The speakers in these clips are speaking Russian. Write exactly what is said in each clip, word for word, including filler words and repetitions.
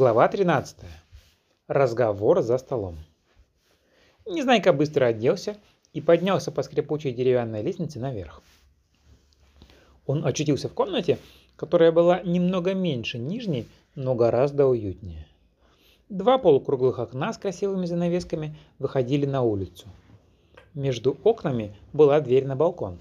Глава тринадцатая. Разговор за столом. Незнайка быстро оделся и поднялся по скрипучей деревянной лестнице наверх. Он очутился в комнате, которая была немного меньше нижней, но гораздо уютнее. Два полукруглых окна с красивыми занавесками выходили на улицу. Между окнами была дверь на балкон.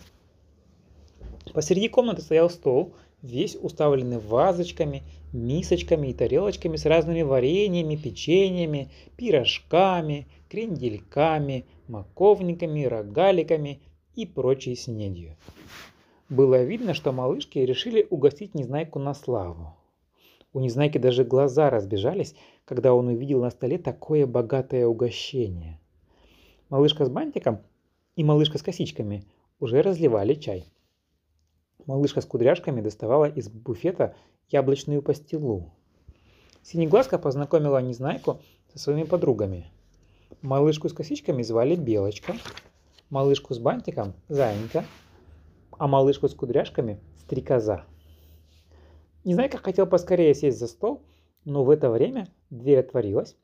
Посреди комнаты стоял стол, весь уставленный вазочками, мисочками и тарелочками с разными вареньями, печеньями, пирожками, крендельками, маковниками, рогаликами и прочей снедью. Было видно, что малышки решили угостить Незнайку на славу. У Незнайки даже глаза разбежались, когда он увидел на столе такое богатое угощение. Малышка с бантиком и малышка с косичками уже разливали чай. Малышка с кудряшками доставала из буфета яблочную пастилу. Синеглазка познакомила Незнайку со своими подругами. Малышку с косичками звали Белочка, малышку с бантиком – Заинька, а малышку с кудряшками – Стрекоза. Незнайка хотел поскорее сесть за стол, но в это время дверь отворилась,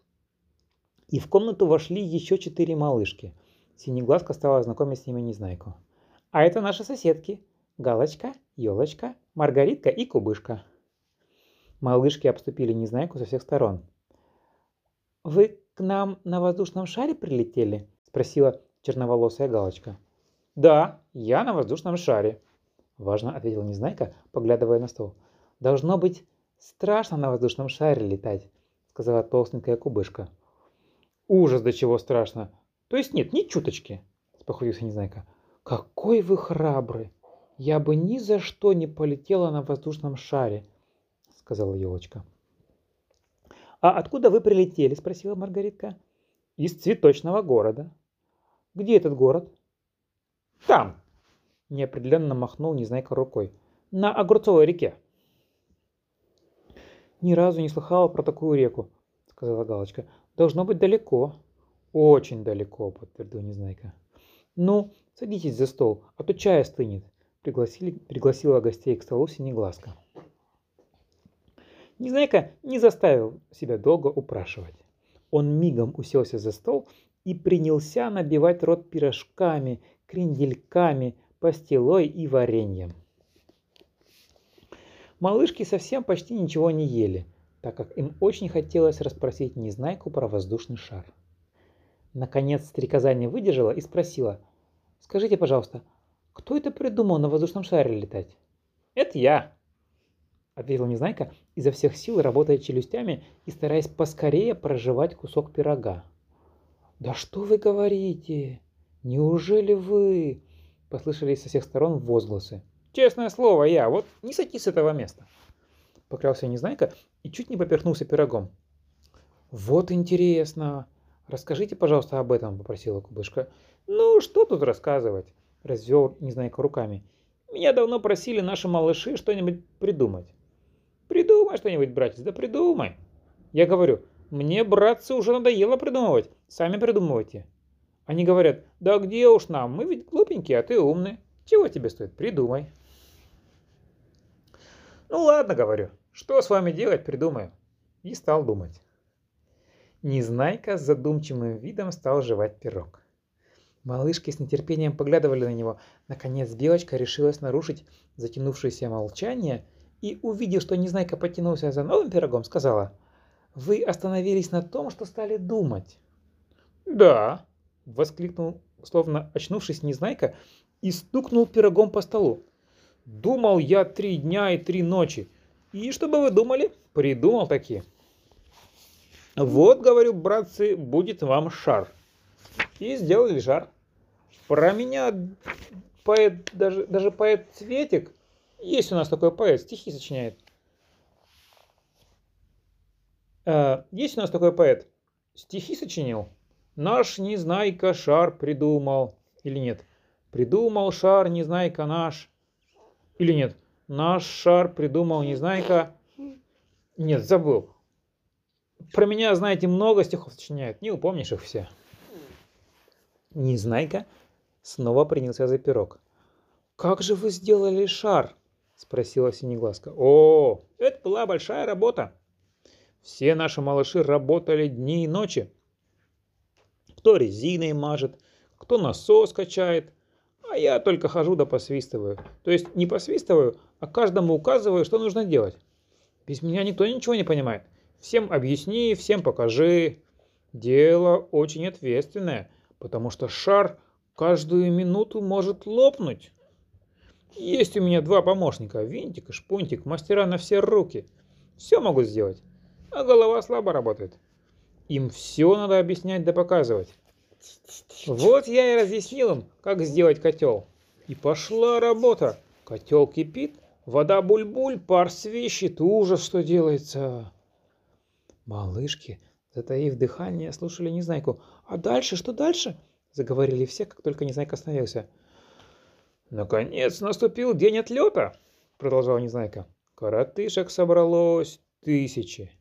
и в комнату вошли еще четыре малышки. Синеглазка стала знакомить с ними Незнайку. «А это наши соседки. Галочка, Елочка, Маргаритка и Кубышка». Малышки обступили Незнайку со всех сторон. «Вы к нам на воздушном шаре прилетели?» – спросила черноволосая Галочка. «Да, я на воздушном шаре», – важно ответил Незнайка, поглядывая на стол. «Должно быть страшно на воздушном шаре летать», – сказала толстенькая Кубышка. «Ужас, до чего страшно! То есть нет, ни чуточки!» – спохватился Незнайка. «Какой вы храбрый! Я бы ни за что не полетела на воздушном шаре», — сказала Елочка. «А откуда вы прилетели?» — спросила Маргаритка. «Из цветочного города». «Где этот город?» «Там!» — неопределенно махнул Незнайка рукой. «На Огурцовой реке». «Ни разу не слыхала про такую реку», — сказала Галочка. «Должно быть далеко». «Очень далеко», — подтвердил Незнайка. «Ну, садитесь за стол, а то чая стынет», — пригласила гостей к столу Синеглазка. Незнайка не заставил себя долго упрашивать. Он мигом уселся за стол и принялся набивать рот пирожками, крендельками, пастилой и вареньем. Малышки совсем почти ничего не ели, так как им очень хотелось расспросить Незнайку про воздушный шар. Наконец Стрекоза не выдержала и спросила: «Скажите, пожалуйста, кто это придумал на воздушном шаре летать?» «Это я», — ответил Незнайка, изо всех сил работая челюстями и стараясь поскорее прожевать кусок пирога. «Да что вы говорите? Неужели вы?» — послышались со всех сторон возгласы. «Честное слово, я. Вот не сойти с этого места», — поклялся Незнайка и чуть не поперхнулся пирогом. «Вот интересно. Расскажите, пожалуйста, об этом», — попросила Кубышка. «Ну, что тут рассказывать?» — развел Незнайка руками. «Меня давно просили наши малыши что-нибудь придумать. Придумай что-нибудь, братец, да придумай. Я говорю: мне, братцы, уже надоело придумывать, сами придумывайте. Они говорят: да где уж нам, мы ведь глупенькие, а ты умный. Чего тебе стоит, придумай. Ну ладно, говорю, что с вами делать, придумаю». И стал думать. Незнайка с задумчивым видом стал жевать пирог. Малышки с нетерпением поглядывали на него. Наконец Белочка решилась нарушить затянувшееся молчание и, увидев, что Незнайка потянулся за новым пирогом, сказала: «Вы остановились на том, что стали думать». «Да», — воскликнул, словно очнувшись, Незнайка и стукнул пирогом по столу. «Думал я три дня и три ночи. И что бы вы думали? Придумал такие. Вот, говорю, братцы, будет вам шар». И сделали шар. Про меня поэт, даже, даже поэт Цветик, есть у нас такой поэт, стихи сочиняет. Э, есть у нас такой поэт, стихи сочинил. «Наш Незнайка шар придумал». Или нет? «Придумал шар Незнайка наш». Или нет? «Наш шар придумал Незнайка». Нет, забыл. Про меня, знаете, много стихов сочиняют, не упомнишь их все. Незнайка снова принялся за пирог. «Как же вы сделали шар?» — спросила Синеглазка. «О, это была большая работа. Все наши малыши работали дни и ночи. Кто резиной мажет, кто насос качает, а я только хожу да посвистываю. То есть не посвистываю, а каждому указываю, что нужно делать. Без меня никто ничего не понимает. Всем объясни, всем покажи. Дело очень ответственное, потому что шар каждую минуту может лопнуть. Есть у меня два помощника, Винтик и Шпунтик, мастера на все руки. Все могут сделать, а голова слабо работает. Им все надо объяснять да показывать. Вот я и разъяснил им, как сделать котел. И пошла работа. Котел кипит, вода буль-буль, пар свищет, ужас, что делается. Малышки, затаив дыхание, слушали Незнайку. А дальше, что дальше? Заговорили все, как только Незнайка остановился. Наконец наступил день отлета, продолжал Незнайка. Коротышек собралось тысячи.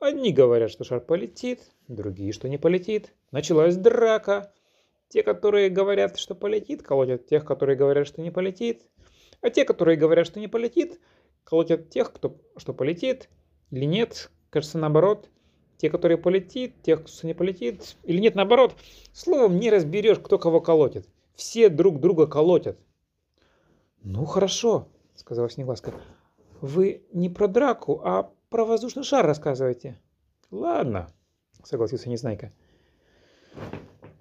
Одни говорят, что шар полетит, другие, что не полетит. Началась драка. Те, которые говорят, что полетит, колотят тех, которые говорят, что не полетит. А те, которые говорят, что не полетит, колотят тех, кто, что полетит. Или нет, кажется, наоборот. Те, которые полетит, тех, кто не полетит. Или нет, наоборот. Словом, не разберешь, кто кого колотит. Все друг друга колотят. Ну хорошо, сказала Снеглазка. Вы не про драку, а про воздушный шар рассказывайте. Ладно, согласился Незнайка.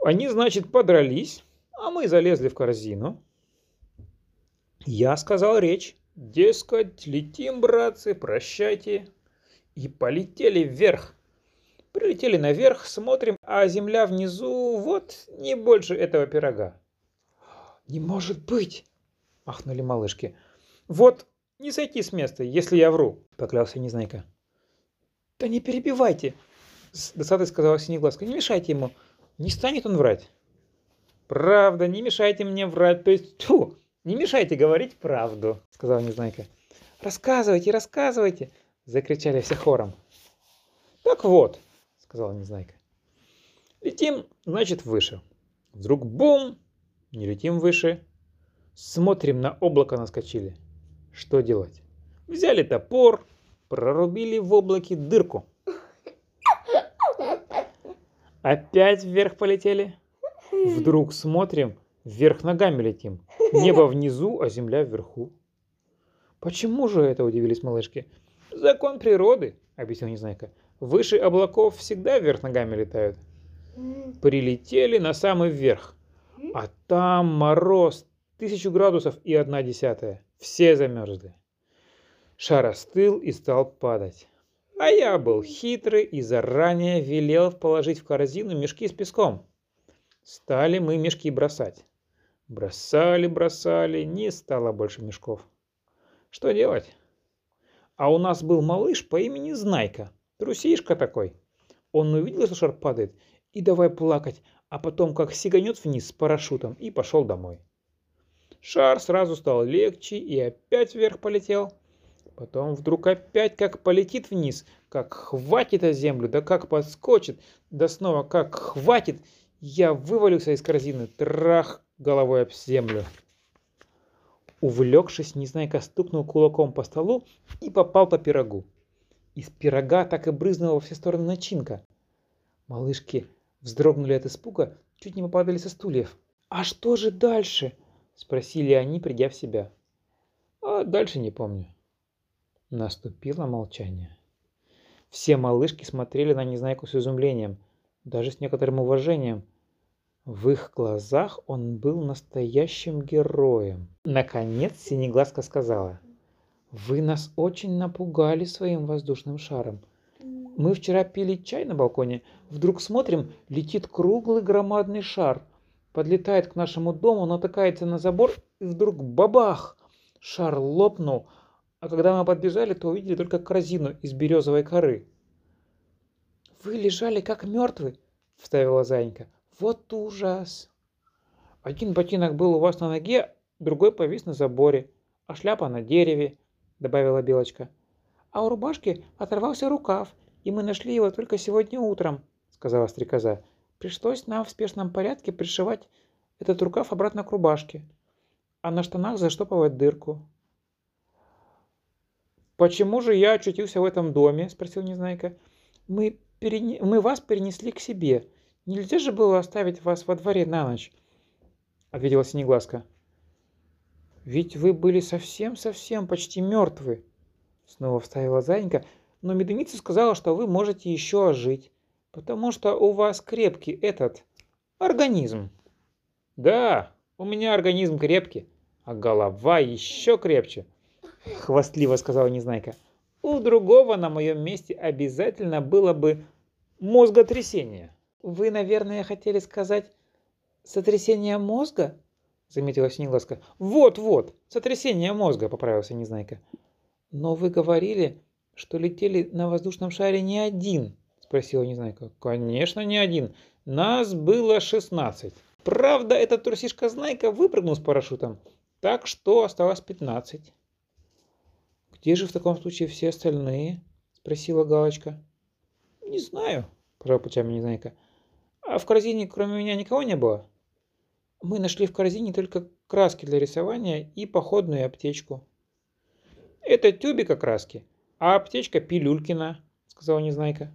Они, значит, подрались, а мы залезли в корзину. Я сказал речь. Дескать, летим, братцы, прощайте. И полетели вверх. Прилетели наверх, смотрим, а земля внизу вот не больше этого пирога. Не может быть, ахнули малышки. Вот не сойти с места, если я вру, поклялся Незнайка. Да не перебивайте, с досадой сказала Синеглазка. Не мешайте ему, не станет он врать. Правда, не мешайте мне врать, то есть, тьфу, не мешайте говорить правду, сказал Незнайка. Рассказывайте, рассказывайте, закричали все хором. Так вот, сказал Незнайка, летим, значит, выше. Вдруг бум, не летим выше. Смотрим, на облако наскочили. Что делать? Взяли топор, прорубили в облаке дырку. Опять вверх полетели. Вдруг смотрим, вверх ногами летим. Небо внизу, а земля вверху. Почему же это, удивились малышки? Закон природы, объяснил Незнайка. Выше облаков всегда вверх ногами летают. Прилетели на самый верх. А там мороз. Тысячу градусов и одна десятая. Все замерзли. Шар остыл и стал падать. А я был хитрый и заранее велел положить в корзину мешки с песком. Стали мы мешки бросать. Бросали, бросали, не стало больше мешков. Что делать? А у нас был малыш по имени Знайка. Трусишка такой. Он увидел, что шар падает, и давай плакать, а потом как сиганет вниз с парашютом и пошел домой. Шар сразу стал легче и опять вверх полетел. Потом вдруг опять как полетит вниз, как хватит о землю, да как подскочит, да снова как хватит. Я вывалился из корзины, трах головой об землю. Увлекшись, Незнайка стукнул кулаком по столу и попал по пирогу. Из пирога так и брызнула во все стороны начинка. Малышки вздрогнули от испуга, чуть не попадали со стульев. «А что же дальше?» — спросили они, придя в себя. А дальше не помню. Наступило молчание. Все малышки смотрели на Незнайку с изумлением, даже с некоторым уважением. В их глазах он был настоящим героем. Наконец Синеглазка сказала: «Вы нас очень напугали своим воздушным шаром. Мы вчера пили чай на балконе. Вдруг смотрим, летит круглый громадный шар. Подлетает к нашему дому, натыкается на забор, и вдруг бабах! Шар лопнул, а когда мы подбежали, то увидели только корзину из березовой коры». «Вы лежали как мертвы», — вставила Заинька. «Вот ужас! Один ботинок был у вас на ноге, другой повис на заборе, а шляпа на дереве», — добавила Белочка. «А у рубашки оторвался рукав, и мы нашли его только сегодня утром», — сказала Стрекоза. «Пришлось нам в спешном порядке пришивать этот рукав обратно к рубашке, а на штанах заштопывать дырку». «Почему же я очутился в этом доме?» – спросил Незнайка. мы, перене... мы вас перенесли к себе. Нельзя же было оставить вас во дворе на ночь», — ответила Синеглазка. «Ведь вы были совсем-совсем почти мертвы», — снова вставила Заинька, «но Медуница сказала, что вы можете еще ожить, потому что у вас крепкий этот организм». «Да, у меня организм крепкий, а голова еще крепче», — хвастливо сказала Незнайка. «У другого на моем месте обязательно было бы мозготрясение». «Вы, наверное, хотели сказать сотрясение мозга?» — заметила Синеглазка. «Вот-вот, сотрясение мозга», — поправился Незнайка. «Но вы говорили, что летели на воздушном шаре не один?» — спросила Незнайка. «Конечно, не один. Нас было шестнадцать. Правда, этот трусишка Знайка выпрыгнул с парашютом, так что осталось пятнадцать». «Где же в таком случае все остальные?» — спросила Галочка. «Не знаю», — пожал плечами Незнайка. «А в корзине кроме меня никого не было?» «Мы нашли в корзине только краски для рисования и походную аптечку». «Это тюбика краски, а аптечка Пилюлькина», — сказала Незнайка.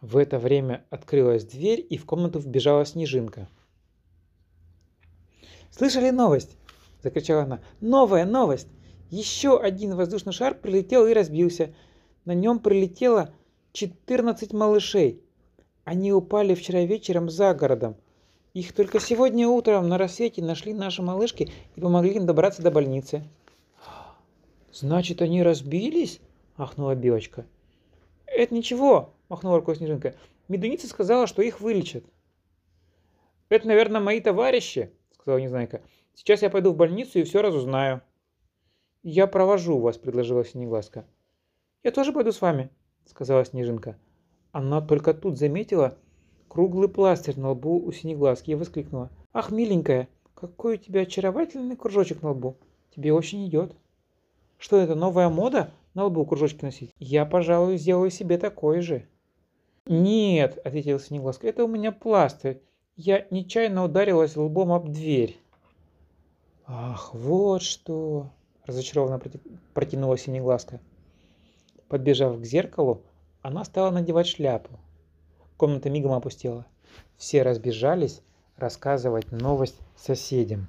В это время открылась дверь, и в комнату вбежала Снежинка. «Слышали новость?» — закричала она. «Новая новость! Еще один воздушный шар прилетел и разбился. На нем прилетело четырнадцать малышей. Они упали вчера вечером за городом. Их только сегодня утром на рассвете нашли наши малышки и помогли им добраться до больницы». «Значит, они разбились?» — ахнула Белочка. «Это ничего», — махнула рукой Снежинка. «Медуница сказала, что их вылечат». «Это, наверное, мои товарищи», — сказала Незнайка. «Сейчас я пойду в больницу и все разузнаю». «Я провожу вас», — предложила Синеглазка. «Я тоже пойду с вами», — сказала Снежинка. Она только тут заметила круглый пластырь на лбу у Синеглазки и воскликнула: «Ах, миленькая, какой у тебя очаровательный кружочек на лбу! Тебе очень идет!» «Что это, новая мода — на лбу кружочки носить? Я, пожалуй, сделаю себе такой же». «Нет, — ответила Синеглазка, — это у меня пластырь. Я нечаянно ударилась лбом об дверь». «Ах, вот что!» — разочарованно протянула Синеглазка. Подбежав к зеркалу, она стала надевать шляпу. Комната мигом опустела. Все разбежались рассказывать новость соседям.